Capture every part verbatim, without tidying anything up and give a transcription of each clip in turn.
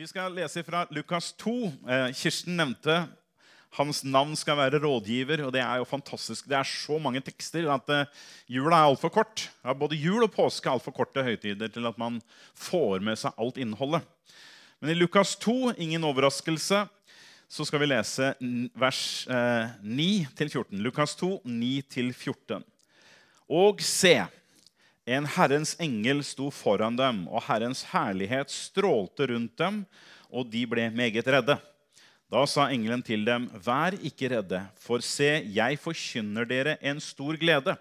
Vi skal lese fra Lukas to. Kirsten nevnte, hans navn skal være rådgiver, og det er jo fantastisk. Det er så mange tekster at jula er alt for kort. Ja, både jul og påske er alt for korte høytider til at man får med seg alt innholdet. Men i Lukas to, ingen overraskelse, så skal vi lese vers ni til fjorten. Lukas to, ni til fjorten. Og se, en Herrens engel sto foran dem, og Herrens herlighet strålte rundt dem, og de ble meget redde. Da sa engelen til dem, vær ikke redde, for se, jeg forkynner dere en stor glede,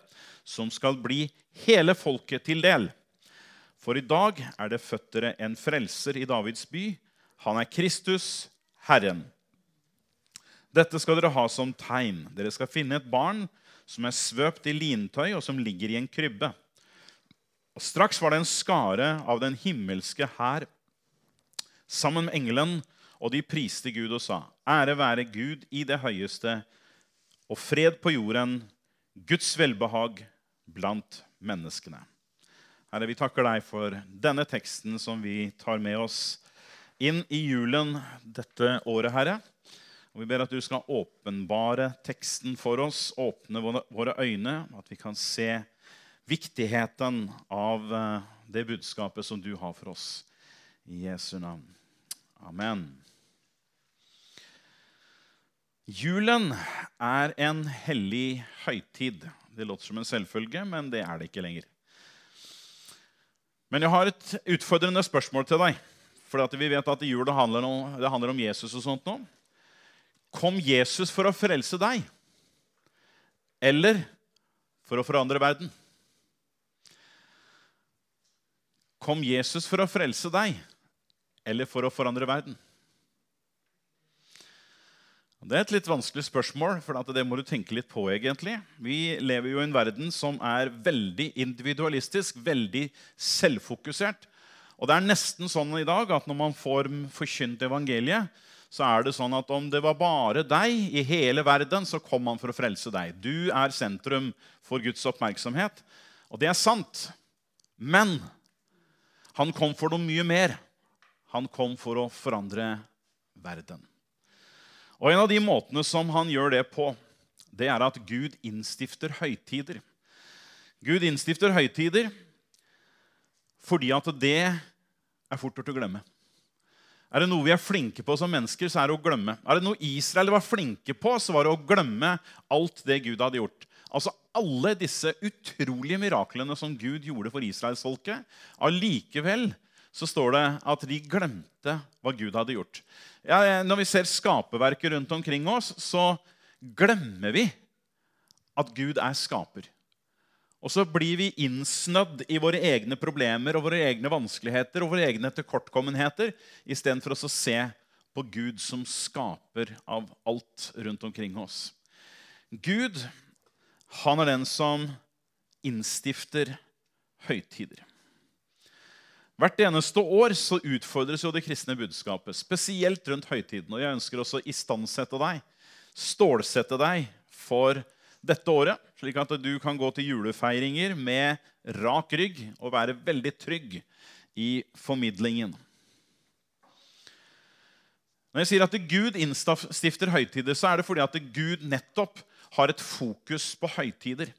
som skal bli hele folket til del. For i dag er det født dere en frelser i Davids by, han er Kristus, Herren. Dette skal dere ha som tegn. Dere skal finne et barn som er svøpt i lintøy og som ligger i en krybbe. Og straks var det en skare av den himmelske hær sammen med engelen, og de priste Gud og sa, ære være Gud i det høyeste, og fred på jorden, Guds velbehag blant menneskene. Herre, vi takker deg for denne teksten som vi tar med oss inn i julen dette året, Herre. Og vi ber at du skal åpenbare teksten for oss, åpne våre øyne, at vi kan se viktigheten av det budskapet som du har for oss. I Jesu navn. Amen. Julen er en hellig høytid. Det låter som en selvfølge, men det er det ikke lenger. Men jeg har et utfordrende spørsmål til deg. For vi vet at i jul det handler om, det handler om Jesus og sånt nå. Kom Jesus for å frelse deg? Eller for å forandre verden? Kom Jesus for å frelse deg, eller for å forandre verden? Det er et litt vanskelig spørsmål, for det må du tenke litt på egentlig. Vi lever jo i en verden som er veldig individualistisk, veldig selvfokusert. Og det er nesten sånn i dag at når man får forkynt evangeliet, så er det sånn at om det var bare deg i hele verden, så kom han for å frelse deg. Du er sentrum for Guds oppmerksomhet. Og det er sant, men han kom for noe mye mer. Han kom for å forandre verden. Og en av de måtene som han gjør det på, det er at Gud innstifter høytider. Gud innstifter høytider fordi at det er fort gjort å glemme. Er det noe vi er flinke på som mennesker, så er det å glemme. Er det noe Israel var flinke på, så var det å glemme alt det Gud hadde gjort. Altså alle disse utrolige miraklene som Gud gjorde for Israels folke, allikevel så står det at de glemte hva Gud hadde gjort. Ja, når vi ser skaperverket rundt omkring oss, så glemmer vi at Gud er skaper. Og så blir vi innsnødd i våre egne problemer og våre egne vanskeligheter og våre egne tilkortkommenheter, i stedet for oss å se på Gud som skaper av alt rundt omkring oss. Gud, han er den som innstifter høytider. Hvert eneste år så utfordres jo det kristne budskapet, spesielt rundt høytiden. Og jeg ønsker også å istandsette deg, stålsette deg for dette året, slik at du kan gå til julefeiringer med rak rygg og være veldig trygg i formidlingen. Når jeg sier at Gud innstifter høytider, så er det fordi at Gud nettopp har et fokus på høytider.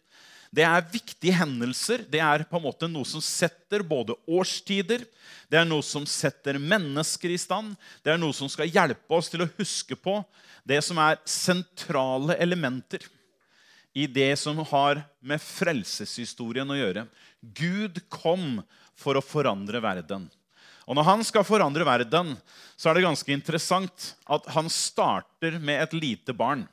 Det er viktige hendelser. Det er på en måte noe som setter både årstider. Det er noe som setter mennesker i stand. Det er noe som skal hjelpe oss til å huske på det som er sentrale elementer i det som har med frelseshistorien å gjøre. Gud kom for å forandre verden. Og når han skal forandre verden, så er det ganske interessant at han starter med et lite barn.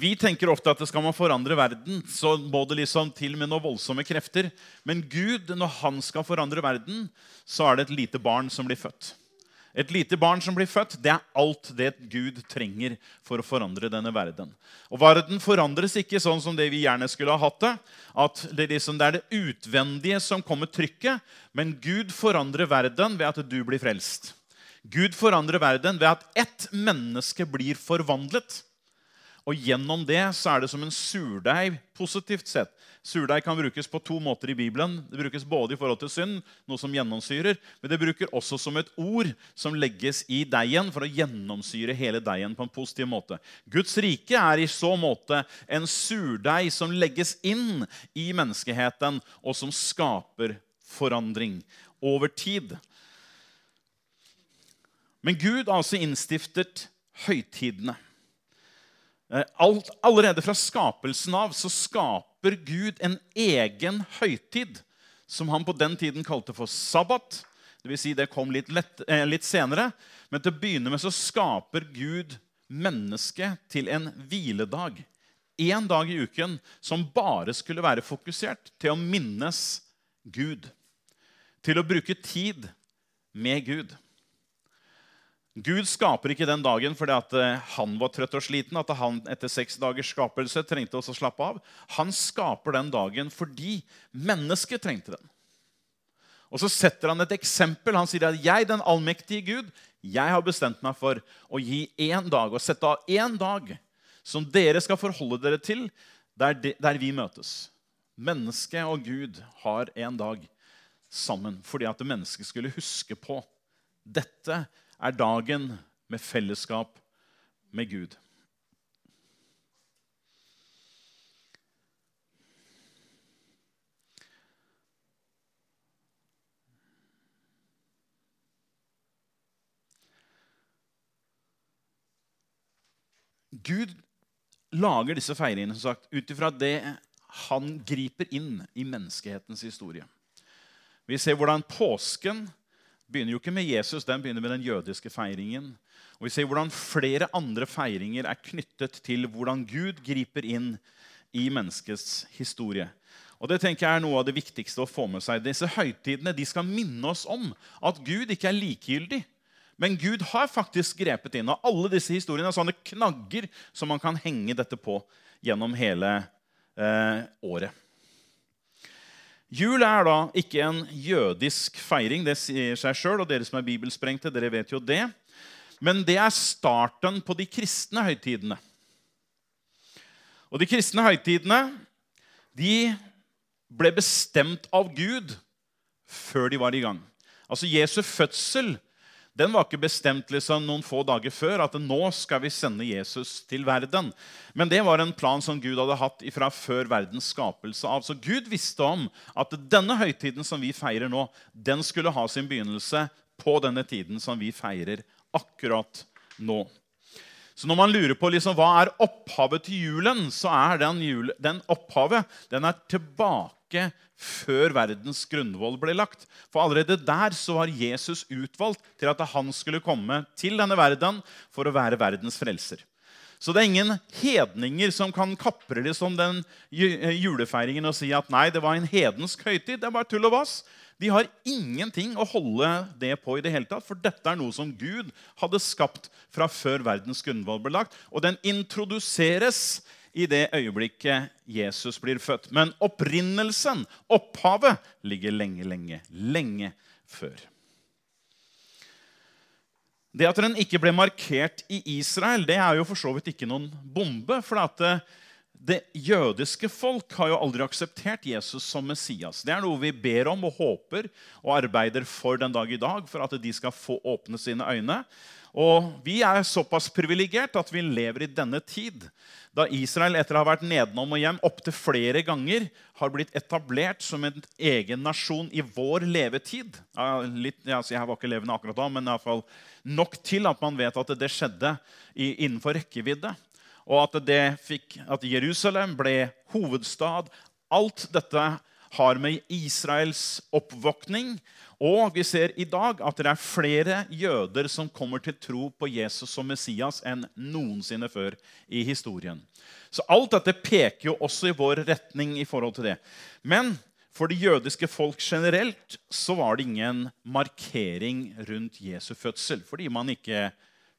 Vi tenker ofte at skal man forandre verden, så må det liksom til med noen voldsomme krefter. Men Gud, når han skal forandre verden, så er det et lite barn som blir født. Et lite barn som blir født, det er alt det Gud trenger for å forandre denne verden. Og verden forandres ikke sånn som det vi gjerne skulle ha hatt det, at det er, liksom, det er det utvendige som kommer trykket, men Gud forandrer verden ved at du blir frelst. Gud forandrer verden ved at ett menneske blir forvandlet. Og gjennom det så er det som en surdeig, positivt sett, Surdeig kan brukes på to måter I Bibelen. Det brukes både I forhold til synd, noe som gjennomsyrer, men det bruker også som et ord som legges I deigen for å gjennomsyre hele deigen på en positiv måte. Guds rike er I så måte en surdeig som legges inn I menneskeheten og som skaper forandring over tid. Men Gud har altså innstiftet høytidene. Alt, allerede fra skapelsen av så skaper Gud en egen høytid som han på den tiden kalte for sabbat. Det vil si det kom litt, lett, eh, litt senere. Men til å begynne med så skaper Gud mennesket til en hviledag. En dag I uken som bare skulle være fokusert til å minnes Gud. Til å bruke tid med Gud. Gud skaper ikke den dagen fordi at han var trøtt og sliten, at han etter seks dagers skapelse trengte oss å slappe av. Han skaper den dagen fordi mennesket trengte den. Og så setter han et eksempel. Han sier at jeg, den allmektige Gud, jeg har bestemt meg for å gi en dag, og sette av en dag som dere skal forholde dere til der, de, der vi møtes. Mennesket og Gud har en dag sammen fordi at mennesket skulle huske på dette er dagen med fellesskap med Gud. Gud lager disse feiringene, som sagt, utifra det han griper inn I menneskehetens historie. Vi ser hvordan påsken begynner jo ikke med Jesus, den begynner med den jødiske feiringen. Og vi ser hvordan flere andre feiringer er knyttet til hvordan Gud griper inn I menneskets historie. Og det tenker jeg er noe av det viktigste å få med seg. Disse høytidene, de skal minne oss om at Gud ikke er likegyldig. Men Gud har faktisk grepet inn, og alle disse historiene er sånne knagger som man kan henge dette på gjennom hele eh, året. Jul er da ikke en jødisk feiring, det sier seg selv, og dere som er bibelsprengte, dere vet jo det. Men det er starten på de kristne høytidene. Og de kristne høytidene, de ble bestemt av Gud før de var I gang. Altså Jesu fødsel, den var ikke bestemt liksom noen få dager før, at nå skal vi sende Jesus til verden. Men det var en plan som Gud hadde hatt fra før verdens skapelse av. Så Gud visste om at denne høytiden som vi feirer nå, den skulle ha sin begynnelse på denne tiden som vi feirer akkurat nå. Så når man lurer på liksom, hva er opphavet til julen, så er den, jul, den opphavet den er tilbake før verdens grunnvoll ble lagt. For allerede der så var Jesus utvalgt til at han skulle komme til denne verden for å være verdens frelser. Så det er ingen hedninger som kan kapre det som den julefeiringen og si at nei, det var en hedensk høytid, det er bare tull og vass. De har ingenting å holde det på I det hele tatt, for dette er noe som Gud hadde skapt fra før verdens grunnvoll ble lagt, og den introduseres I det øyeblikket Jesus blir født. Men opprinnelsen, opphavet, ligger lenge, lenge, lenge før. Det at den ikke ble markert I Israel, det er jo for så vidt ikke noen bombe, for at det, det jødiske folk har jo aldri akseptert Jesus som Messias. Det er noe vi ber om og håper og arbeider for den dag I dag, for at de skal få åpne sine øyne. Og vi er såpass privilegert at vi lever I denne tid, da Israel etter å ha vært nedenom og hjem opp til flere ganger har blitt etablert som en egen nasjon I vår levetid. Litt, altså jeg var ikke levende akkurat da, men I hvert fall nok til at man vet at det skjedde innenfor rekkevidde. Og at, det fikk, at Jerusalem ble hovedstad. Alt dette har med Israels oppvåkning. Og vi ser I dag at det er flere jøder som kommer til tro på Jesus som Messias enn noensinne før I historien. Så alt dette peker jo også I vår retning I forhold til det. Men for det jødiske folk generelt så var det ingen markering rundt Jesu fødsel, fordi man ikke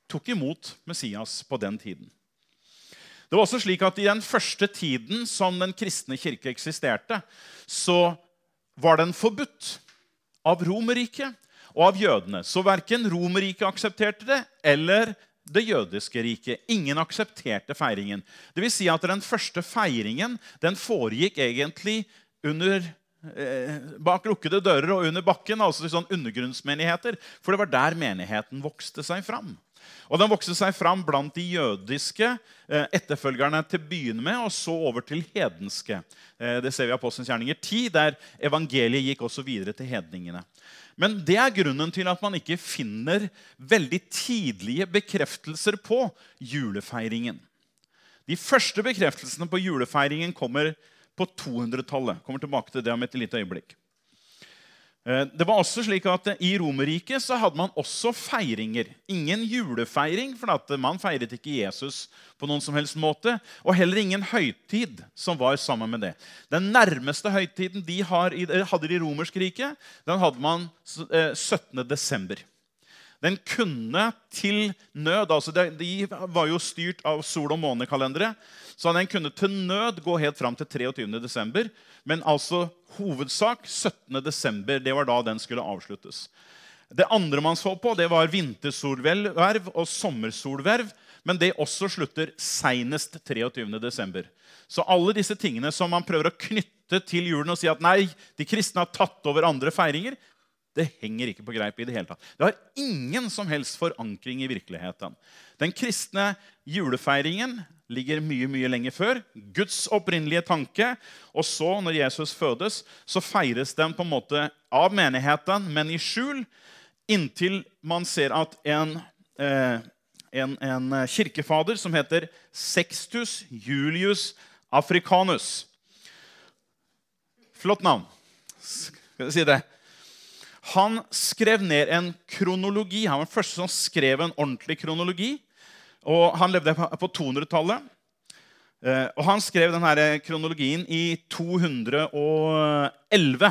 tok imot Messias på den tiden. Det var også slik at I den første tiden som den kristne kirke eksisterte, så var den forbudt av Romerriket og av jødene. Så hverken Romerriket aksepterte det, eller det jødiske riket. Ingen aksepterte feiringen. Det vil si at den første feiringen den foregikk egentlig under, eh, bak lukkede dører og under bakken, altså sånn undergrunnsmenigheter, for det var der menigheten vokste seg fram. Og den vokste seg fram blant de jødiske eh, etterfølgerne til byen med, og så over til hedenske. Eh, det ser vi i Apostelens gjerninger ti, der evangeliet gikk også videre til hedningene. Men det er grunnen til at man ikke finner veldig tidlige bekreftelser på julefeiringen. De første bekreftelsene på julefeiringen kommer på to hundretallet. Kommer tilbake til det om et lite øyeblikk. Det var også slik at i Romerriket så hadde man også feiringer. Ingen julefeiring, for at man feiret ikke Jesus på noen som helst måte, og heller ingen høytid som var sammen med det. Den nærmeste høytiden de hadde i romersk rike, den hadde man syttende desember. Den kunne til nød, altså de var jo styrt av sol- og månekalendere, så den kunne til nød gå helt fram til treogtyvende desember, men altså hovedsak syttende desember, det var da den skulle avsluttes. Det andre man så på, det var vintersolverv og sommersolverv, men det også slutter senest treogtyvende desember. Så alle disse tingene som man prøver å knytte til julen og si at nei, de kristne har tatt over andre feiringer, det henger ikke på greip i det hele tatt. Det har ingen som helst forankring i virkeligheten. Den kristne julefeiringen ligger mye, mye lenge før. Guds opprinnelige tanke. Og så, når Jesus fødes, så feires den på en måte av menigheten, men i skjul, inntil man ser at en, en, en kirkefader som heter Sextus Julius Africanus. Flott navn. Skal jeg si det? Han skrev ned en kronologi. Han var den første som skrev en ordentlig kronologi. Og han levde på to hundretallet. Og han skrev denne kronologien i to hundre og elleve.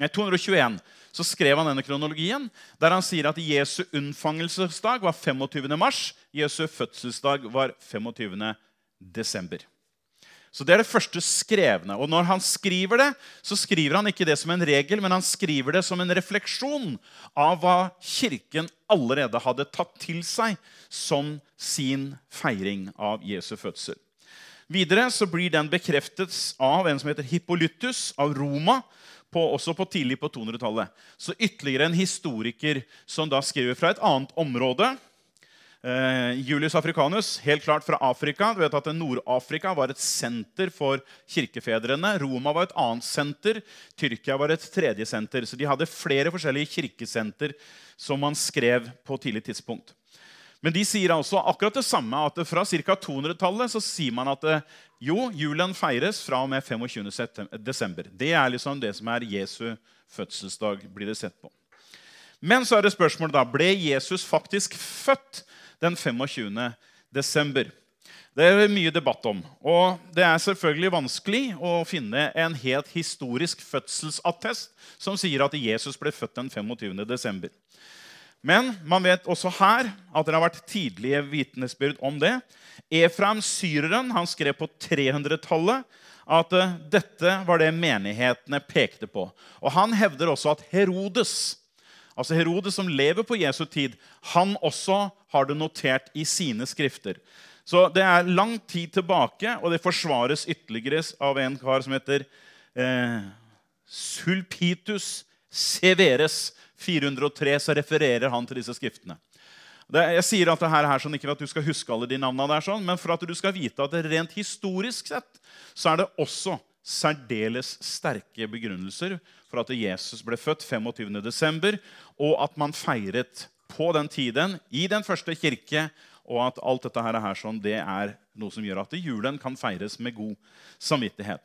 Nei, to hundre og tjueen. Så skrev han denne kronologien, der han sier at Jesu unnfangelsesdag var femogtyvende mars. Jesu fødselsdag var femogtyvende desember. Så det er det første skrevne. Og når han skriver det, så skriver han ikke det som en regel, men han skriver det som en refleksjon av hva kirken allerede hadde tatt til seg som sin feiring av Jesu fødsel. Videre så blir den bekreftet av en som heter Hippolytus av Roma, på, også på tidlig på to hundretallet. Så ytterligere en historiker som da skriver fra et annet område, Uh, Julius Africanus, helt klart fra Afrika. Du vet at Nord-Afrika var et senter for kirkefedrene. Roma var et annet senter. Tyrkia var et tredje senter. Så de hadde flere forskjellige kirkesenter som man skrev på tidlig tidspunkt. Men de sier altså akkurat det samme, at fra ca. to hundretallet så sier man at jo, julen feires fra og med femogtyvende desember. Det er liksom det som er Jesu fødselsdag, blir det sett på. Men så er det spørsmålet da, ble Jesus faktisk født den femogtyvende desember. Det er mye debatt om, og det er selvfølgelig vanskelig å finne en helt historisk fødselsattest som sier at Jesus ble født den femogtyvende desember. Men man vet også her at det har vært tidlige vitnesbyrd om det. Efraim Syreren, han skrev på tre hundretallet at dette var det menighetene pekte på. Og han hevder også at Herodes, altså Herodes som lever på Jesu tid, han også har det notert i sine skrifter. Så det er lang tid tilbake, og det forsvares ytterligere av en kar som heter eh, Sulpitus Severus fire hundre og tre, så refererer han til disse skriftene. Det, jeg sier at det her er sånn, ikke at du skal huske alle de navnene der, sånn, men for at du skal vite at det rent historisk sett, så er det også særdeles sterke begrunnelser for at Jesus ble født femogtyvende desember, og at man feiret på den tiden i den første kirke, og at alt dette her, her sånn, det er noe som gjør at julen kan feires med god samvittighet.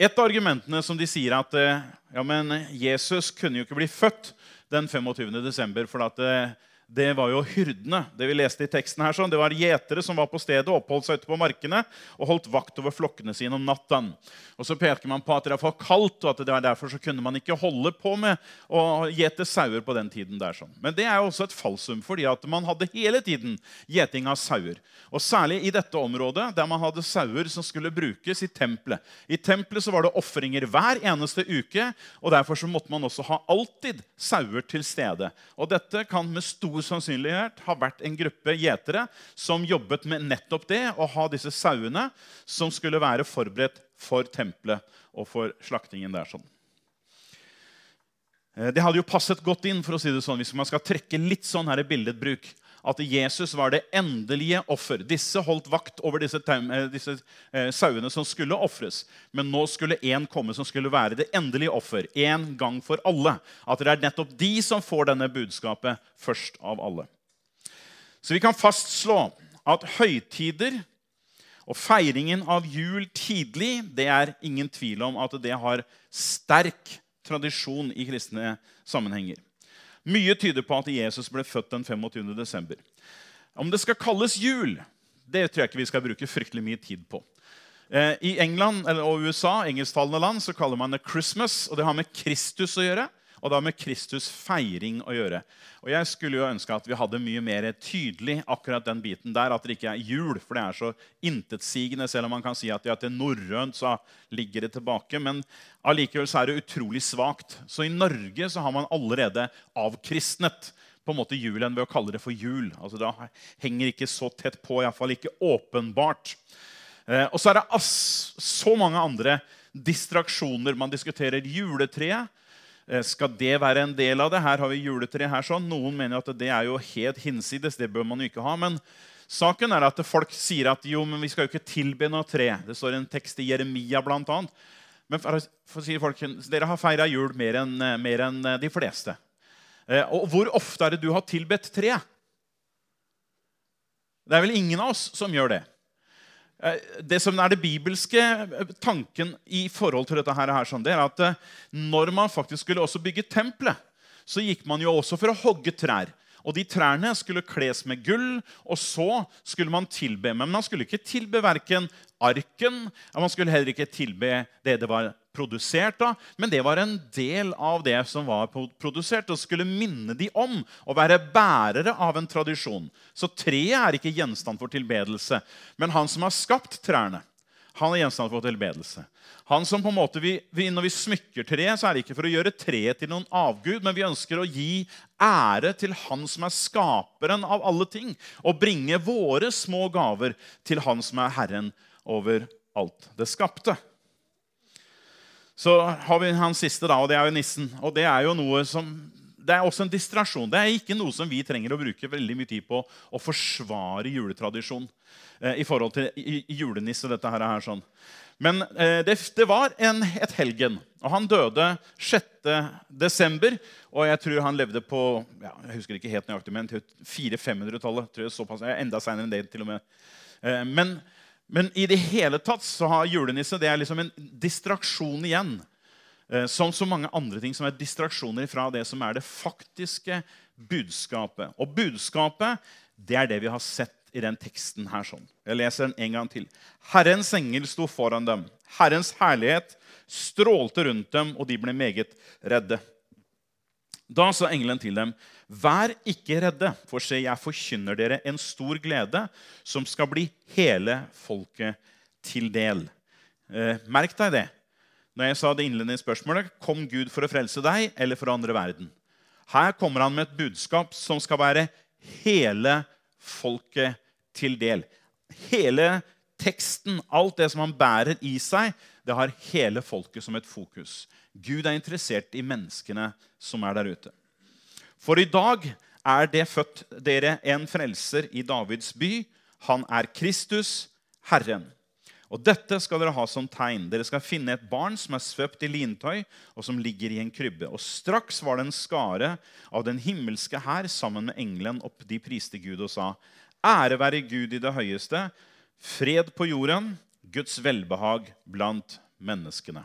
Et av argumentene som de sier at ja, men Jesus kunne jo ikke bli født den femogtyvende desember, for at det var jo hyrdene, det vi leste i teksten her sånn. Det var gjetere som var på stedet, oppholdt seg ute på markene og holdt vakt over flokkene sine om natten. Og så peker man på at det var for kaldt, og at det var derfor så kunne man ikke holde på med å gjete sauer på den tiden der sånn. Men det er jo også et falsum, fordi at man hadde hele tiden gjeting av sauer. Og særlig i dette området, der man hadde sauer som skulle brukes i tempelet. I tempelet så var det offringer hver eneste uke, og derfor så måtte man også ha alltid sauer til stede. Og dette kan med stor stor sannsynlighet har vært en gruppe gjetere som jobbet med nettopp det, å ha disse sauene som skulle være forberedt for tempelet og for slaktingen der sånn. Det hadde jo passet godt inn, for å si det sånn, hvis man skal trekke litt sånn her billedbruk, at Jesus var det endelige offer. Disse holdt vakt over disse, disse sauene som skulle offres, men nå skulle en komme som skulle være det endelige offer, en gang for alle. At det er nettopp de som får denne budskapet først av alle. Så vi kan fastslå at høytider og feiringen av jul tidlig, det er ingen tvil om at det har sterk tradisjon i kristne sammenhenger. Mye tyder på at Jesus ble født den femogtyvende desember. Om det skal kalles jul, det tror jeg ikke vi skal bruke fryktelig mye tid på. I England og U S A, engelsktalende land, så kaller man det Christmas, og det har med Kristus å gjøre, og det har med Kristus feiring å gjøre. Og jeg skulle jo ønske at vi hadde mye mer tydelig akkurat den biten der, at det ikke er jul, for det er så intetsigende, selv om man kan si at det er til norrønt, så ligger det tilbake, men allikevel så er det utrolig svagt. Så i Norge så har man allerede avkristnet på en måte julen ved å kalle det for jul. Altså det henger ikke så tett på, i hvert fall ikke åpenbart. Og så er det så mange andre distraksjoner. Man diskuterer juletreet. Skal det være en del av det? Her har vi juletre her sånn. Noen mener at det er jo helt hinsides, det bør man jo ikke ha. Men saken er at folk sier at jo, men vi skal jo ikke tilbe noe tre. Det står en tekst i Jeremia blant annet. Men for å si folk, dere har feiret jul mer enn, mer enn de fleste. Og hvor ofte er det du har tilbedt tre? Det er vel ingen av oss som gjør det. Det som er det bibelske tanken i forhold til dette her, det er at når man faktisk skulle også bygge tempelet, så gikk man jo også for å hogge trær. Og de trærne skulle kles med gull, og så skulle man tilbe. Men man skulle ikke tilbe hverken arken, og man skulle heller ikke tilbe det det var produsert av, men det var en del av det som var produsert, og skulle minne de om å være bærere av en tradisjon. Så treet er ikke gjenstand for tilbedelse, men han som har skapt trærne, han er gjenstand for tilbedelse. Han som på en måte, vi, vi, når vi smykker treet, så er det ikke for å gjøre treet til noen avgud, men vi ønsker å gi ære til han som er skaperen av alle ting, og bringe våre små gaver til han som er herren over alt det skapte. Så har vi hans siste da, og det er jo nissen. Og det er jo noe som, det er også en distrasjon. Det er ikke noe som vi trenger å bruke veldig mye tid på å forsvare juletradisjon eh, i forhold til i, i julenisse og dette her. her sånn. Men eh, det, det var en, et helgen, og han døde sjette desember, og jeg tror han levde på, ja, jeg husker ikke helt nøyaktig, men fire-femhundretallet, tror jeg såpass, enda senere enn det til og med. Eh, men... Men i det hele tatt så har julenisse, det er liksom en distraksjon igjen. Sånn som mange andre ting som er distraksjoner fra det som er det faktiske budskapet. Og budskapet, det er det vi har sett i den teksten her sånn. Jeg leser den en gang til. Herrens engel sto foran dem. Herrens herlighet strålte rundt dem, og de ble meget redde. Da sa engelen til dem, «Vær ikke redde, for se, jeg forkynner dere en stor glede som skal bli hele folket til del.» Eh, merk deg det. Når jeg sa det innledende spørsmålet, «Kom Gud for å frelse deg eller for andre verden?» Her kommer han med et budskap som skal være hele folket til del. Hele teksten, alt det som han bærer i seg, det har hele folket som et fokus. Gud er interessert i menneskene som er der ute. For i dag er det født dere en frelser i Davids by. Han er Kristus, Herren. Og dette skal dere ha som tegn. Dere skal finne et barn som er svøpt i lintøy og som ligger i en krybbe. Og straks var det en skare av den himmelske hær sammen med engelen opp. De priste Gud og sa, «Ære være Gud i det høyeste, fred på jorden, Guds velbehag blant menneskene.»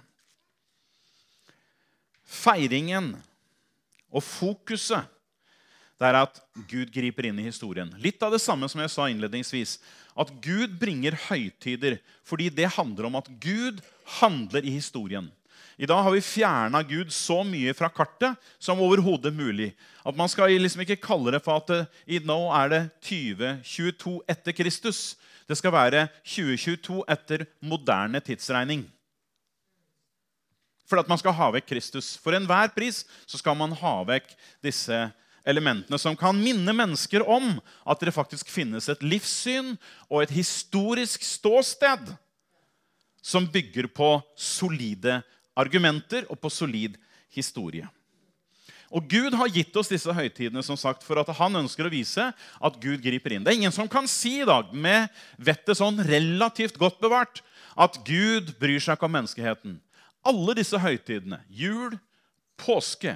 Feiringen og fokuset, det er at Gud griper inn i historien. Litt av det samme som jeg sa innledningsvis, at Gud bringer høytider, fordi det handler om at Gud handler i historien. I dag har vi fjernet Gud så mye fra kartet som overhodet mulig. At man skal liksom ikke kalle det for at nå er det tjue tjueto etter Kristus. Det skal være tjue tjueto etter moderne tidsregning. For at man skal ha vekk Kristus. For enhver pris så skal man ha vekk disse elementene som kan minne mennesker om at det faktisk finnes et livssyn og et historisk ståsted som bygger på solide argumenter og på solid historie. Og Gud har gitt oss disse høytidene som sagt for at han ønsker å vise at Gud griper inn. Det er ingen som kan si i dag med vettet sånn relativt godt bevart at Gud bryr seg om menneskeheten. Alle disse høytidene, jul, påske,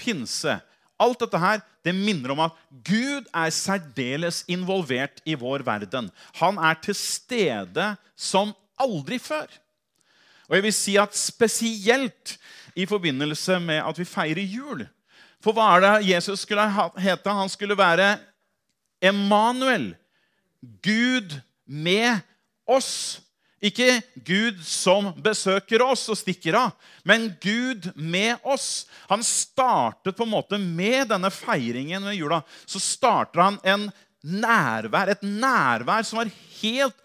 pinse, alt dette her, det minner om at Gud er særdeles involvert i vår verden. Han er til stede som aldri før. Og jeg vil si at spesielt i forbindelse med at vi feirer jul, for hva er det Jesus skulle hete? Han skulle være Emmanuel, Gud med oss. Ikke Gud som besøker oss og stikker av, men Gud med oss. Han startet på en måte med denne feiringen ved jula. Så starter han en nærvær, et nærvær som var helt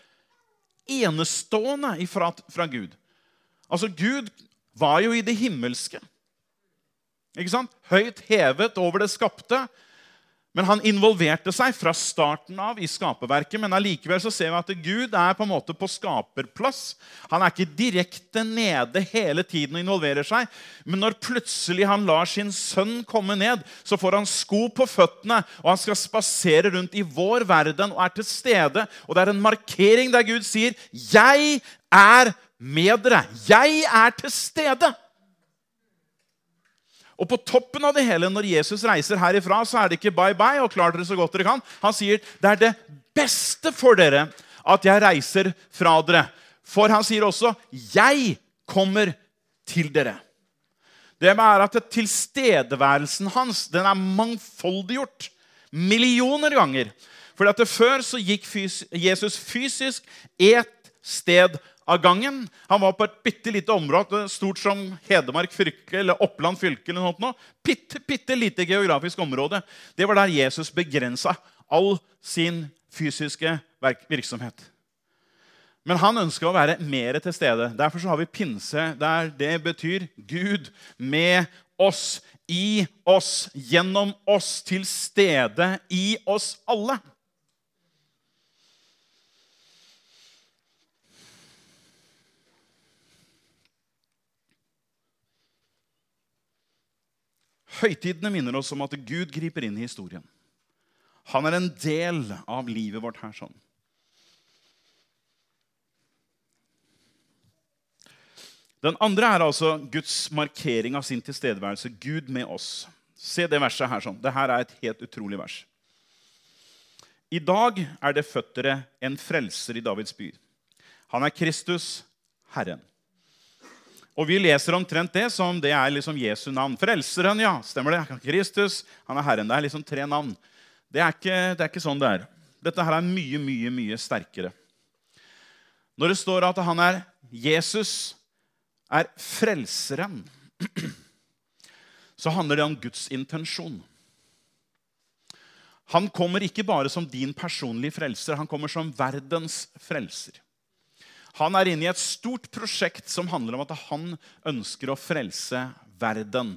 enestående fra, fra Gud. Altså Gud var jo i det himmelske. Ikke sant? Høyt hevet over det skapte. Men han involverte seg fra starten av i skaperverket, men allikevel så ser vi at Gud er på en måte på skaperplass. Han er ikke direkte nede hele tiden og involverer seg, men når plutselig han lar sin sønn komme ned, så får han sko på føttene, og han skal spasere rundt i vår verden og er til stede. Og det er en markering der Gud sier, «Jeg er med dere, jeg er til stede». Og på toppen av det hele, når Jesus reiser herifra, så er det ikke bye-bye, og klar dere så godt dere kan. Han sier, det er det beste for dere at jeg reiser fra dere. For han sier også, jeg kommer til dere. Det er at tilstedeværelsen hans, den er mangfoldiggjort millioner ganger. For at før så gikk Jesus fysisk et sted av gangen. Han var på et bittelite område, stort som Hedmark fylke eller Oppland fylke eller noe sånt. Pitte, pitte lite geografisk område. Det var der Jesus begrenset all sin fysiske virksomhet. Men han ønsker å være mer til stede. Derfor så har vi pinse der det betyr Gud med oss, i oss, gjennom oss, til stede i oss alle. Høytidene minner oss om at Gud griper inn i historien. Han er en del av livet vårt her sånn. Den andre er altså Guds markering av sin tilstedeværelse. Gud med oss. Se det verset her sånn. Dette er et helt utrolig vers. I dag er det født dere en frelser i Davids by. Han er Kristus, Herren. Og vi leser omtrent det som det er liksom Jesu navn. Frelseren, ja, stemmer det? Kristus, han er Herren. Det er liksom tre navn. Det er ikke, det er ikke sånn det er. Dette her er mye, mye, mye sterkere. Når det står at han er Jesus, er frelseren, så handler det om Guds intensjon. Han kommer ikke bare som din personlige frelser, han kommer som verdens frelser. Han er inne i et stort prosjekt som handler om at han ønsker å frelse verden.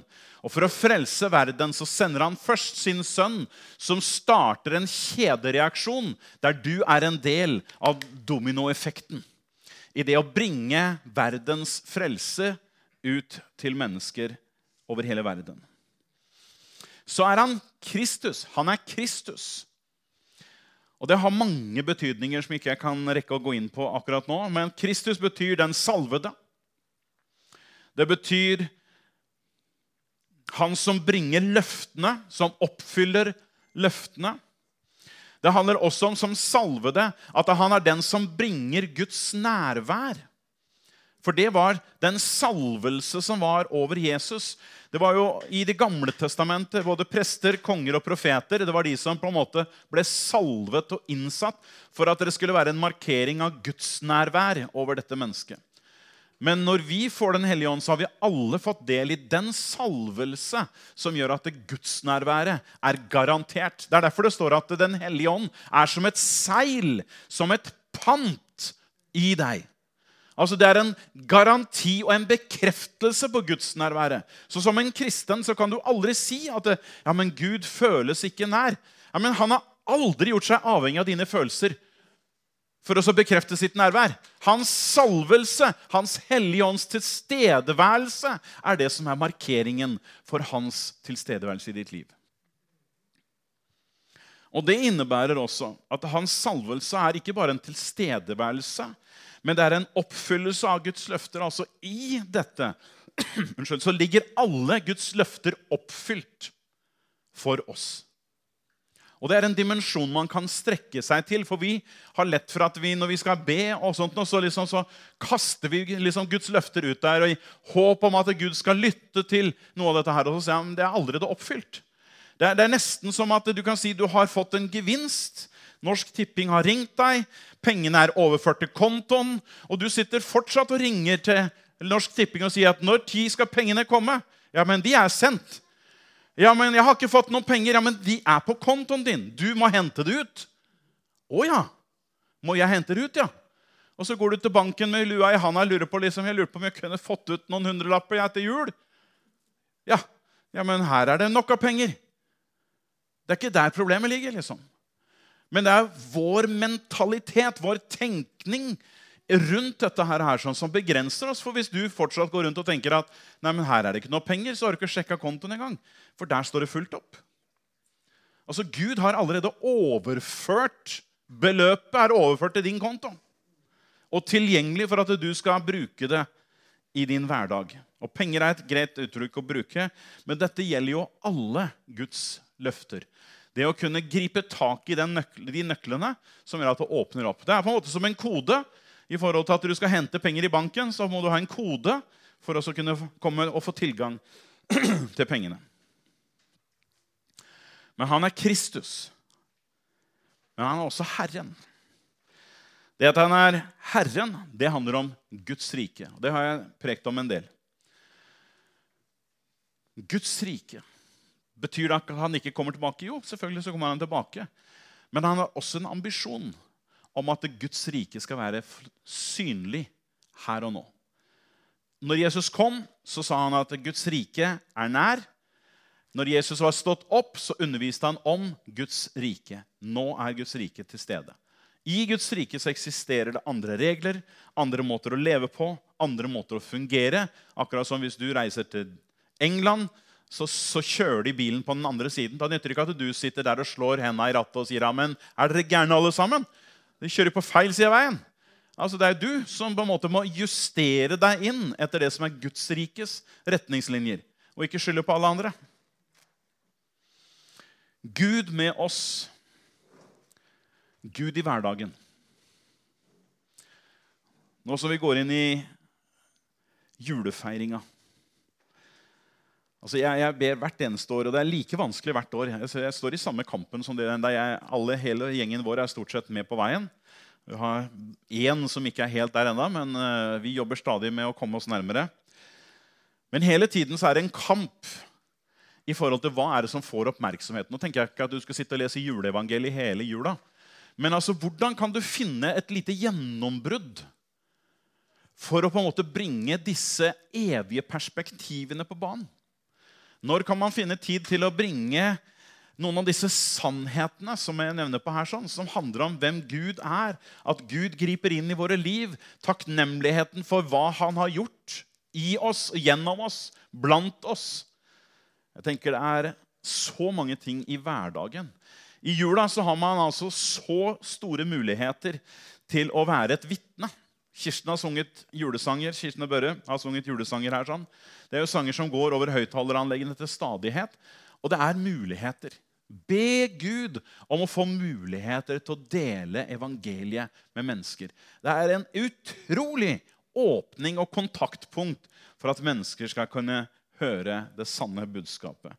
Og for å frelse verden så sender han først sin sønn som starter en kjedereaksjon der du er en del av dominoeffekten. I det å bringe verdens frelse ut til mennesker over hele verden. Så er han Kristus. Han er Kristus. Og det har mange betydninger som ikke jeg kan rekke å gå inn på akkurat nå. Men Kristus betyr den salvede. Det betyr han som bringer løftene, som oppfyller løftene. Det handler også om som salvede at han er den som bringer Guds nærvær. For det var den salvelse som var over Jesus. Det var jo i det gamle testamentet, både prester, konger og profeter, det var de som på en måte ble salvet og innsatt for at det skulle være en markering av Guds nærvær over dette mennesket. Men når vi får den hellige ånd, så har vi alle fått del i den salvelse som gjør at Guds nærværet er garantert. Det er derfor det står at den hellige ånd er som et seil, som et pant i deg. Altså det er en garanti og en bekreftelse på Guds nærvære. Så som en kristen så kan du aldri si at det, ja, men Gud føles ikke nær. Ja, men han har aldri gjort seg avhengig av dine følelser for å så bekrefte sitt nærvær. Hans salvelse, hans helligånds tilstedeværelse er det som er markeringen for hans tilstedeværelse I ditt liv. Og det innebærer også at hans salvelse er ikke bare en tilstedeværelse, men det er en oppfyllelse av Guds løfter. Altså I dette så ligger alle Guds løfter oppfylt for oss. Og det er en dimensjon man kan strekke seg til, for vi har lett for at vi, når vi skal be og sånt, så, liksom, så kaster vi liksom Guds løfter ut der, og I håp om at Gud skal lytte til noe av dette her, og så sier han, det er allerede oppfylt. Det er, det er nesten som at du kan si, du har fått en gevinst, Norsk Tipping har ringt deg, pengene er overført til kontoen, og du sitter fortsatt og ringer til Norsk Tipping og sier at når tid skal pengene komme? Ja, men de er sendt. Ja, men jeg har ikke fått noen penger. Ja, men de er på kontoen din. Du må hente det ut. Å ja, må jeg hente det ut, ja. Og så går du til banken med lua I handa og lurer på, liksom, jeg lurer på om jeg kunne fått ut noen hundrelapper etter jul. Ja, ja, men her er det nok av penger. Det er ikke der problemet ligger, liksom. Men det er vår mentalitet, vår tenkning rundt dette her, her sånn, som begrenser oss. For hvis du fortsatt går rundt og tenker at «Nei, men her er det ikke noe penger», så har du ikke sjekket kontoen en gang. For der står det fullt opp. Altså, Gud har allerede overført beløpet, er overført til din konto. Og tilgjengelig for at du skal bruke det I din hverdag. Og penger er et greit uttrykk å bruke, men dette gjelder jo alle Guds løfter. Det å kunne gripe tak I den nøkle, de nøklene som gjør at det åpner opp. Det er på en måte som en kode, I forhold til at du skal hente penger I banken, så må du ha en kode for å kunne komme og få tilgang til pengene. Men han er Kristus. Men han er også Herren. Det at han er Herren, det handler om Guds rike. Det har jeg prekt om en del. Guds rike. Betyr det at han ikke kommer tilbake? Jo, selvfølgelig så kommer han tilbake. Men han har også en ambisjon om at Guds rike skal være synlig her og nå. Når Jesus kom, så sa han at Guds rike er nær. Når Jesus var stått opp, så underviste han om Guds rike. Nå er Guds rike til stede. I Guds rike så eksisterer det andre regler, andre måter å leve på, andre måter å fungere. Akkurat som hvis du reiser til England, så, så kjører de bilen på den andre siden. Da nytter det ikke at du sitter der og slår hendene I rattet og sier, «Amen, er dere gærne alle sammen?» De kjører på feil side av veien. Altså det er du som på en måte må justere deg inn etter det som er Guds rikes retningslinjer, og ikke skylde på alle andre. Gud med oss. Gud I hverdagen. Nå som vi går inn I julefeiringa. Altså jeg, jeg ber hvert eneste år, og det er like vanskelig hvert år. Jeg, jeg står I samme kampen som det, der jeg, alle, hele gjengen vår er stort sett med på veien. Vi har en som ikke er helt der enda, men uh, vi jobber stadig med å komme oss nærmere. Men hele tiden så er det en kamp I forhold til hva er det som får oppmerksomheten. Nå tenker jeg ikke at du skal sitte og lese juleevangeliet hele jula. Men altså, hvordan kan du finne et lite gjennombrudd for å på en måte bringe disse evige perspektivene på banen? Når kan man finne tid til å bringe noen av disse sannhetene som jeg nevner på her, sånn, som handler om hvem Gud er, at Gud griper inn I våre liv, takknemligheten for hva han har gjort I oss, gjennom oss, blant oss. Jeg tenker det er så mange ting I hverdagen. I jula så har man altså så store muligheter til å være et vittne. Kirsten har sunget julesanger, Kirsten og Børre har sunget julesanger her sånn. Det er jo sanger som går over høyttaleranleggene til stadighet, og det er muligheter. Be Gud om å få muligheter til å dele evangeliet med mennesker. Det er en utrolig åpning og kontaktpunkt for at mennesker skal kunne høre det sanne budskapet.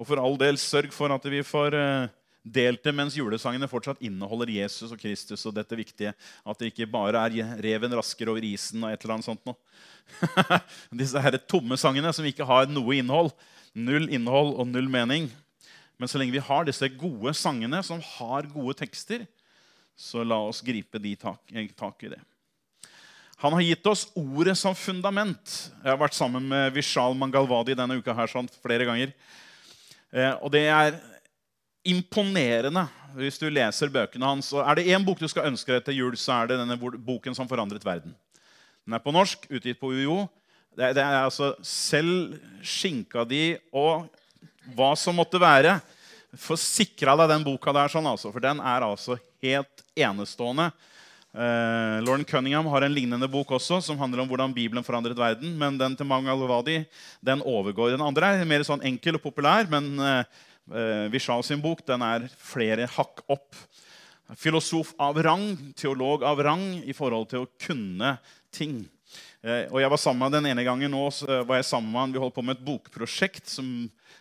Og for all del sørg for at vi får delte mens julesangene fortsatt inneholder Jesus og Kristus og dette viktige, at det ikke bare er reven rasker over isen og et eller annet sånt noe. Disse her tomme sangene som ikke har noe innhold, null innhold og null mening. Men så lenge vi har disse gode sangene som har gode tekster, så la oss gripe de tak, tak I det. Han har gitt oss ordet som fundament. Jeg har vært sammen med Vishal Mangalwadi denne uka her sånn, flere ganger. Eh, og det er imponerende hvis du leser bøkene hans. Og er det en bok du skal ønske deg til jul, så er det denne boken som forandret verden. Den er på norsk, utgitt på U I O. Det, det er altså selv skinka de og hva som måtte være. Forsikra deg den boka der sånn altså, for den er altså helt enestående. Uh, Lauren Cunningham har en lignende bok også som handler om hvordan Bibelen forandret verden, men den til Mangalwadi, den overgår den andre, er mer sånn enkel og populær, men uh, uh, Vishal sin bok, den er flere hakk opp. Filosof av rang, teolog av rang I forhold til å kunne ting. Uh, og jeg var sammen med den ene gangen nå, så var jeg sammen med han, vi holdt på med et bokprosjekt som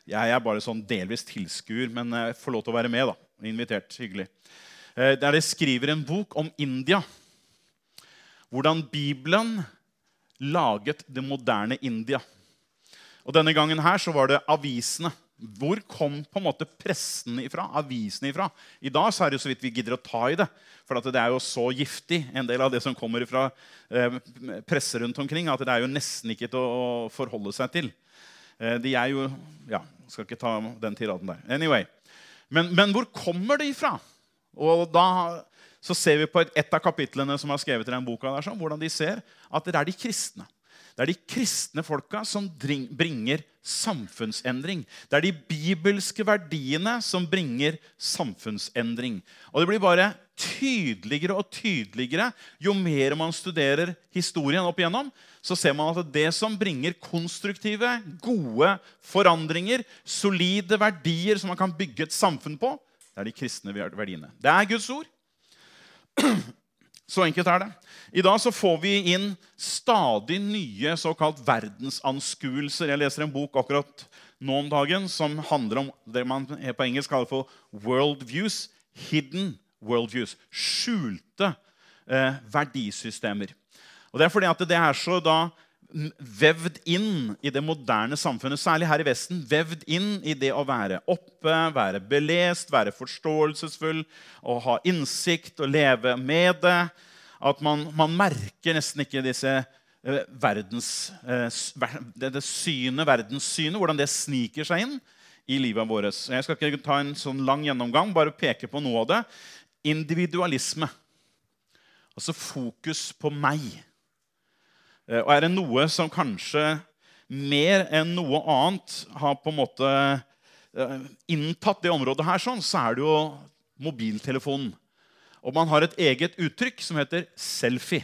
jeg er bare sånn delvis tilskuer, men jeg får lov til å være med da, invitert, hyggelig. Der de skriver en bok om India. Hvordan Bibelen laget det moderne India. Og denne gangen her så var det avisene. Hvor kom på en måte pressen ifra, avisene ifra? I dag så er det jo så vidt vi gidder å ta I det, for det er jo så giftig, en del av det som kommer fra presser rundt omkring, at det er jo nesten ikke til å forholde seg til. De er jo, ja, skal ikke ta den tiraden der. Anyway. Men, men hvor kommer det ifra? Og da så ser vi på et, et av kapitlene som har skrevet I den boka der, sånn, hvordan de ser at det er de kristne. Det er de kristne folka som dring, bringer samfunnsendring. Det er de bibelske verdiene som bringer samfunnsendring. Og det blir bare tydeligere og tydeligere. Jo mer man studerer historien opp igjennom, så ser man at det som bringer konstruktive, gode forandringer, solide verdier som man kan bygge et samfunn på, det er de kristne verdiene. Det er Guds ord. Så enkelt er det. I dag så får vi inn stadig nye såkalt verdensanskuelser. Jeg leser en bok akkurat nå om dagen som handler om det man på engelsk kaller for worldviews, hidden worldviews, skjulte eh, verdisystemer. Og det er fordi at det er så da vevd inn I det moderne samfunnet, særlig her I Vesten, vevd inn I det å være oppe, være belest, være forståelsesfull, og ha innsikt og leve med det, at man, man merker nesten ikke disse eh, verdens, eh, det, det syne, verdenssynet, hvordan det sniker seg inn I livet vårt. Jeg skal ikke ta en sånn lang gjennomgang, bare peke på noe av det. Individualisme. Altså fokus på meg. Og er det noe som kanskje mer enn noe annet har på en måte inntatt det området her, sånn, så er det jo mobiltelefonen. Og man har et eget uttrykk som heter selfie.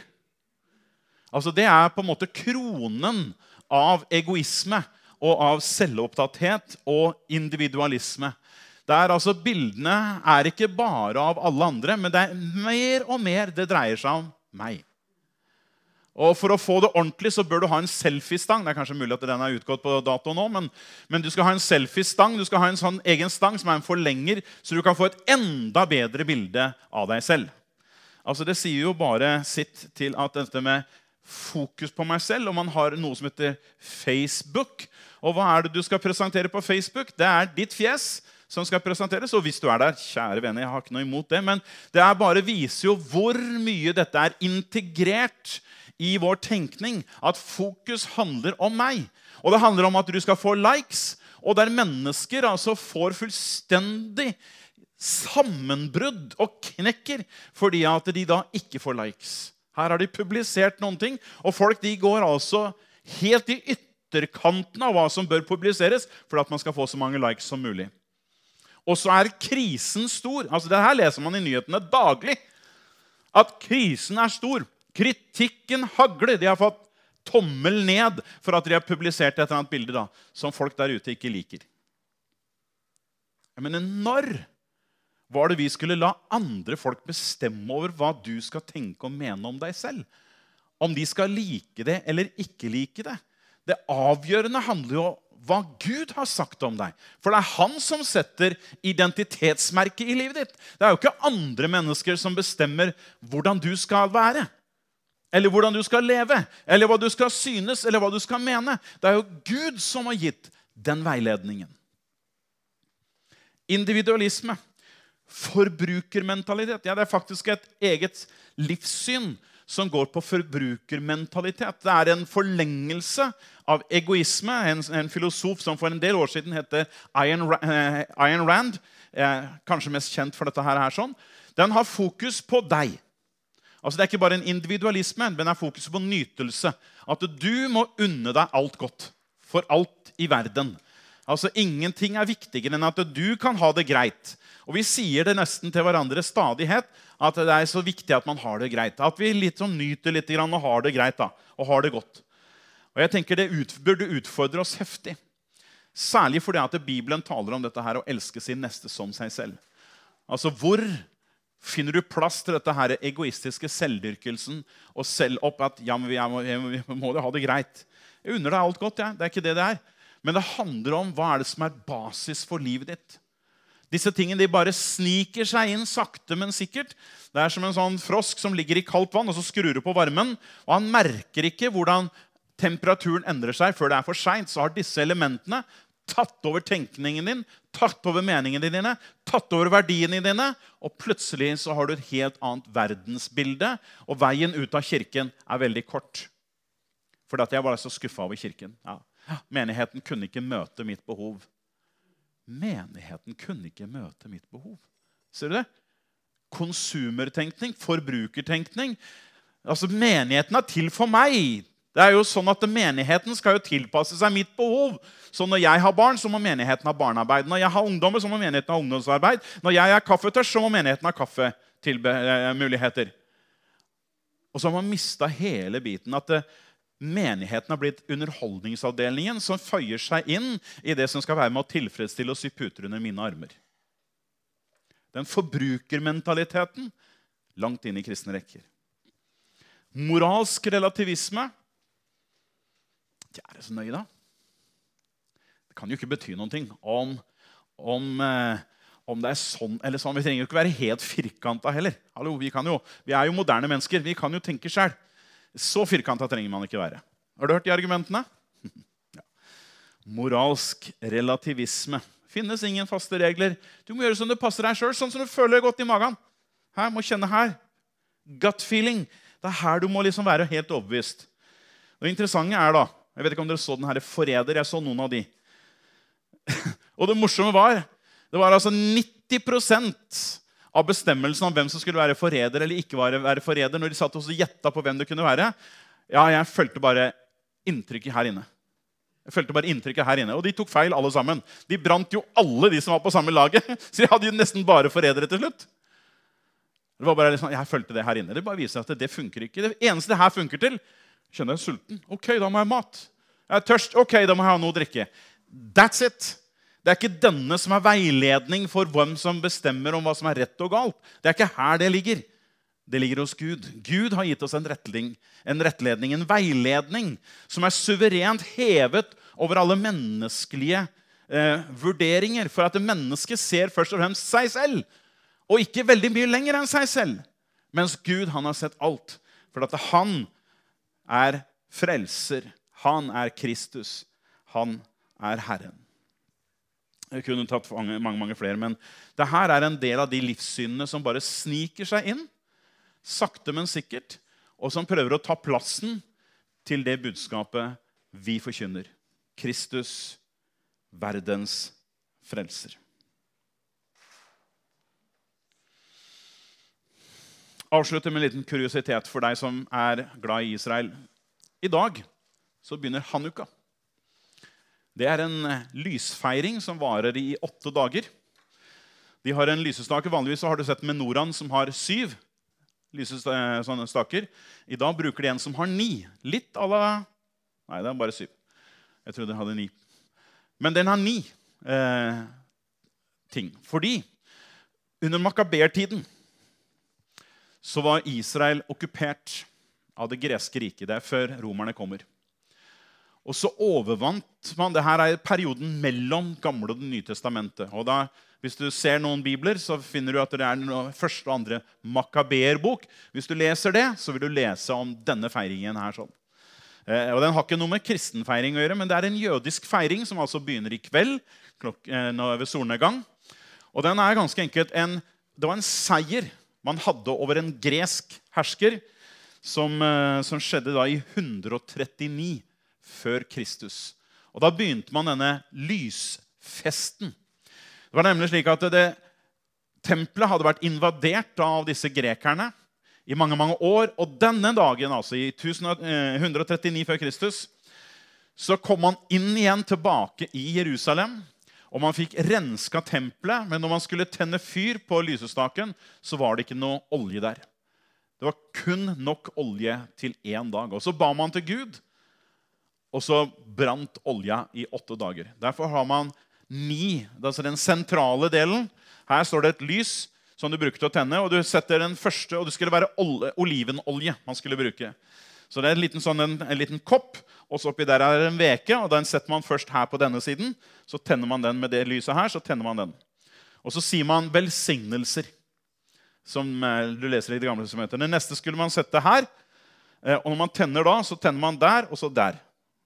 Altså det er på en måte kronen av egoisme og av selvopptatthet og individualisme. Der altså bildene er ikke bare av alle andre, men det er mer og mer det dreier seg om meg. Og for å få det ordentlig så bør du ha en selfie-stang. Det er kanskje mulig at den er utgått på dato nå, men, men du skal ha en selfie-stang. Du skal ha en sånn egen stang som er en forlenger, så du kan få et enda bedre bilde av deg selv. Altså det sier jo bare sitt til at dette med fokus på meg selv, og man har noe som heter Facebook. Og hva er det du skal presentere på Facebook? Det er ditt fjes som skal presenteres, og hvis du er der, kjære venner, jeg har ikke noe imot det, men det er bare viser jo hvor mye dette er integrert I vår tenkning, at fokus handler om meg. Og det handler om at du skal få likes, og der mennesker altså får fullstendig sammenbrudd og knekker, fordi at de da ikke får likes. Her har de publisert noen ting, og folk de går altså helt I ytterkanten av hva som bør publiseres, for at man skal få så mange likes som mulig. Og så er krisen stor. Altså det her leser man I nyhetene daglig, at krisen er stor. Kritikken hagler. De har fått tommel ned for at de har publisert et eller annet bilde da, som folk der ute ikke liker. Jeg mener, når var det vi skulle la andre folk bestemme over hva du skal tenke og mene om deg selv? Om de skal like det eller ikke like det? Det avgjørende handler jo om hva Gud har sagt om deg. For det er han som setter identitetsmerket I livet ditt. Det er jo ikke andre mennesker som bestemmer hvordan du skal være. Eller hvordan du skal leve, eller hva du skal synes, eller hva du skal mene. Det er jo Gud som har gitt den veiledningen. Individualisme, forbrukermentalitet. Ja, det er faktisk et eget livssyn som går på forbrukermentalitet. Det er en forlengelse av egoisme. En, en filosof som for en del år siden heter Ayn Rand, eh, kanskje mest kjent for dette her, her sånn. Den har fokus på deg. Altså det er ikke bare en individualisme, men det er fokus på nytelse. At du må unne deg alt godt, for alt i verden. Altså ingenting er viktigere enn at du kan ha det greit. Og vi sier det nesten til hverandre stadighet, at det er så viktig at man har det greit. At vi litt sånn nyter litt grann og har det greit da, og har det godt. Og jeg tenker det ut, burde utfordre oss heftig. Særlig fordi at Bibelen taler om dette her, å elske sin neste som seg selv. Altså hvor finner du plass til dette her egoistiske selvdyrkelsen, og selv opp at ja, men vi, må, vi må jo ha det greit. Jeg unner deg alt godt, ja. Det er ikke det det er. Men det handler om hva er det som er basis for livet ditt. Disse tingene de bare sniker seg inn sakte, men sikkert. Det er som en sånn frosk som ligger i kaldt vann, og så skrur du på varmen, og han merker ikke hvordan temperaturen endrer seg før det er for sent. Så har disse elementene tatt over tenkningen din, tatt over meningene dine, tatt over verdiene dine, og plutselig så har du et helt annet verdensbilde, og veien ut av kirken er veldig kort. Fordi at jeg var så skuffet over kirken. Ja. Menigheten kunne ikke møte mitt behov. Menigheten kunne ikke møte mitt behov. Ser du det? Konsumertenkning, forbrukertenkning. Altså, menigheten er til for meg. Det er jo sånn at menigheten skal jo tilpasse seg mitt behov. Så når jeg har barn, så må menigheten ha barnearbeid. Når jeg har ungdommer, så må menigheten ha ungdomsarbeid. Når jeg har kaffetørs, så må menigheten ha kaffemuligheter. Og så har man mistet hele biten at menigheten har blitt underholdningsavdelingen som føyer seg inn i det som skal være med å tilfredsstille og sy puter under mine armer. Den forbrukermentaliteten langt inn i kristne rekker. Moralsk relativisme. Det er det så nøye da. Det kan jo ikke bety noen ting om, om, om det er sånn eller sånn. Vi trenger jo ikke være helt firkantet heller. Hallo, vi, kan jo, vi er jo moderne mennesker. Vi kan jo tenke selv. Så firkantet trenger man ikke være. Har du hørt de argumentene? Ja. Moralsk relativisme. Finnes ingen faste regler. Du må gjøre som du passer deg selv, sånn som du føler godt i magen. Her, må kjenne her. Gut feeling. Det er her du må liksom være helt overbevist. Og det interessante er da, jeg vet ikke om dere så den her forræder, jeg så noen av de. Og det morsomme var, det var altså nitti prosent av bestemmelsen om hvem som skulle være forræder eller ikke være forræder, når de satt og gjetta på hvem det kunne være. Ja, jeg følte bare inntrykket her inne. Jeg følte bare inntrykket her inne, og de tok feil alle sammen. De brant jo alle de som var på samme laget, så de hadde jo nesten bare forrædere til slutt. Det var bare liksom, jeg følte det her inne. Det bare viser at det, det funker ikke. Det eneste det her funker til, kjenner jeg sulten. Ok, da må jeg ha mat. Jeg er tørst. Ok, da må jeg ha noe å drikke. That's it. Det er ikke denne som er veiledning for hvem som bestemmer om hva som er rett og galt. Det er ikke her det ligger. Det ligger hos Gud. Gud har gitt oss en rettledning, en rettledning, en veiledning som er suverent hevet over alle menneskelige eh, vurderinger, for at mennesket ser først og fremst seg selv, og ikke veldig mye lenger enn seg selv. Mens Gud, han har sett alt, for at han er frelser, han er Kristus, han er Herren. Jeg kunne tatt mange, mange flere, men det her er en del av de livssynene som bare sniker seg inn, sakte men sikkert, og som prøver å ta plassen til det budskapet vi forkynner. Kristus, verdens frelser. Avslutter med en liten kuriositet for deg som er glad i Israel. I dag så begynner Hanukka. Det er en lysfeiring som varer i åtte dager. De har en lysestake. Vanligvis har du sett Menoraen som har syv lysestaker. I dag bruker de en som har ni. Litt à la... Nei, det er bare syv. Jeg trodde den hadde ni. Men den har ni eh, ting. Fordi under Makaber-tiden så var Israel okkupert av det greske riket. Det er før romerne kommer. Og så overvant man, det her er perioden mellom Gamle og Det nye testamentet. Og da, hvis du ser noen bibler, så finner du at det er den første og andre Makaber-bok. Hvis du leser det, så vil du lese om denne feiringen her sånn. Eh, og den har ikke noe med kristenfeiring å gjøre, men det er en jødisk feiring som altså begynner i kveld, klok- eh, ved solnedgang. Og den er ganske enkelt en, det var en seier man hadde over en gresk hersker som, som skedde da i hundre og trettini før Kristus. Og da begynte man denne lysfesten. Det var nemlig slik at det, tempelet hadde vært invadert av disse grekerne i mange, mange år. Og denne dagen, altså i hundre og trettini før Kristus, så kom man inn igjen tilbake i Jerusalem, og man fikk rensket tempelet, men når man skulle tenne fyr på lysestaken, så var det ikke noe olje der. Det var kun nok olje til en dag. Og så ba man til Gud, og så brant olja i åtte dager. Derfor har man ni, altså den sentrale delen. Her står det et lys som du bruker til å tenne, og du setter den første, og det skulle være olje, olivenolje man skulle bruke. Så det er en liten, sånn, en, en liten kopp, og så oppi der er en veke, og den setter man først her på denne siden, så tenner man den med det lyset her, så tenner man den. Og så sier man velsignelser, som du leser i det gamle testamentet. Den neste skulle man sette her, og når man tenner da, så tenner man der, og så der.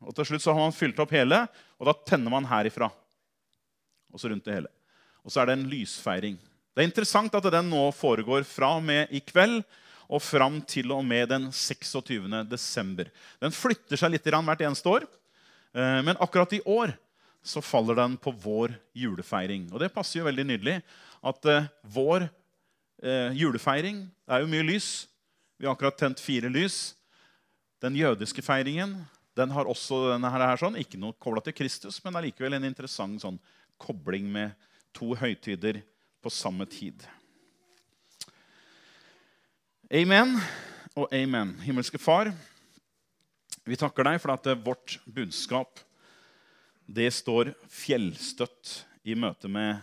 Og til slutt så har man fylt opp hele, og da tenner man herifra, og så rundt det hele. Og så er det en lysfeiring. Det er interessant at den nå foregår fra og med i kveld, og fram til og med den seksogtyvende desember. Den flytter seg litt grann hvert eneste år, men akkurat i år så faller den på vår julefeiring. Og det passer jo veldig nydelig at vår julefeiring, det er jo mye lys, vi har akkurat tent fire lys, den jødiske feiringen, den har også denne her sånn, ikke noe koblet til Kristus, men allikevel en interessant sånn kobling med to høytider på samme tid. Amen og amen. Himmelske far, vi takker deg for at vårt budskap, det står fjellstøtt i møte med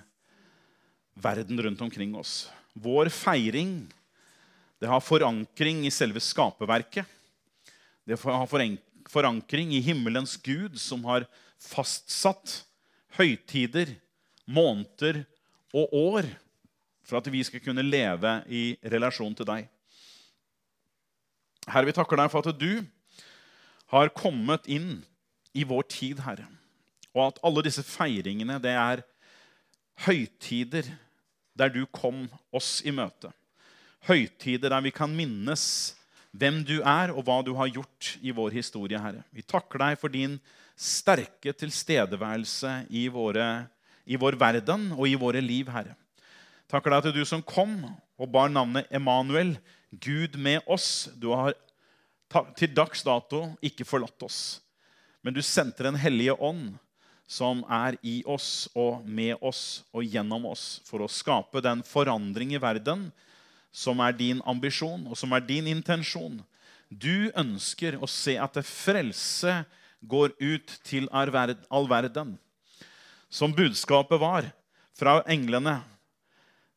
verden rundt omkring oss. Vår feiring, det har forankring i selve skaperverket. Det har forankring i himmelens Gud som har fastsatt høytider, måneder og år for at vi skal kunne leve i relasjon til deg. Herre, vi takker deg for at du har kommet inn i vår tid, Herre. Og at alle disse feiringene, det er høytider der du kom oss i møte. Høytider der vi kan minnes hvem du er og hva du har gjort i vår historie, Herre. Vi takker deg for din sterke tilstedeværelse i, våre, i vår verden og i våre liv, Herre. Takker deg til du som kom og bar navnet Emanuel, Gud med oss. Du har til dags dato ikke forlatt oss. Men du sendte den hellige ånd som er i oss og med oss og gjennom oss for å skape den forandring i verden som er din ambisjon og som er din intensjon. Du ønsker å se at det frelse går ut til all verden. Som budskapet var fra englene,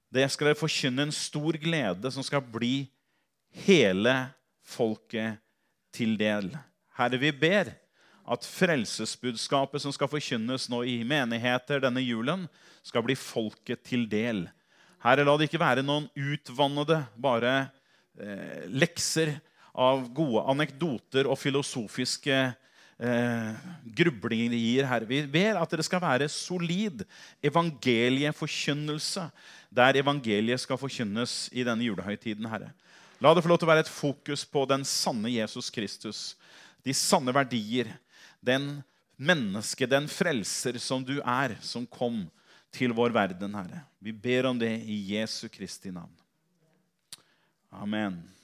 det skal dere forkynne en stor glede som skal bli hele folket til del. Herre, vi ber at frelsesbudskapet som skal forkynnes nå i menigheter denne julen, skal bli folket til del. Herre, la det ikke være noen utvannede, bare eh, lekser av gode anekdoter og filosofiske eh, grublinger. Herre, vi ber at det skal være solid evangelieforkynnelse, der evangeliet skal forkynnes i denne julehøytiden, Herre. La det få lov til å være et fokus på den sanne Jesus Kristus, de sanne verdier, den menneske, den frelser som du er, som kom til vår verden, Herre. Vi ber om det i Jesu Kristi navn. Amen.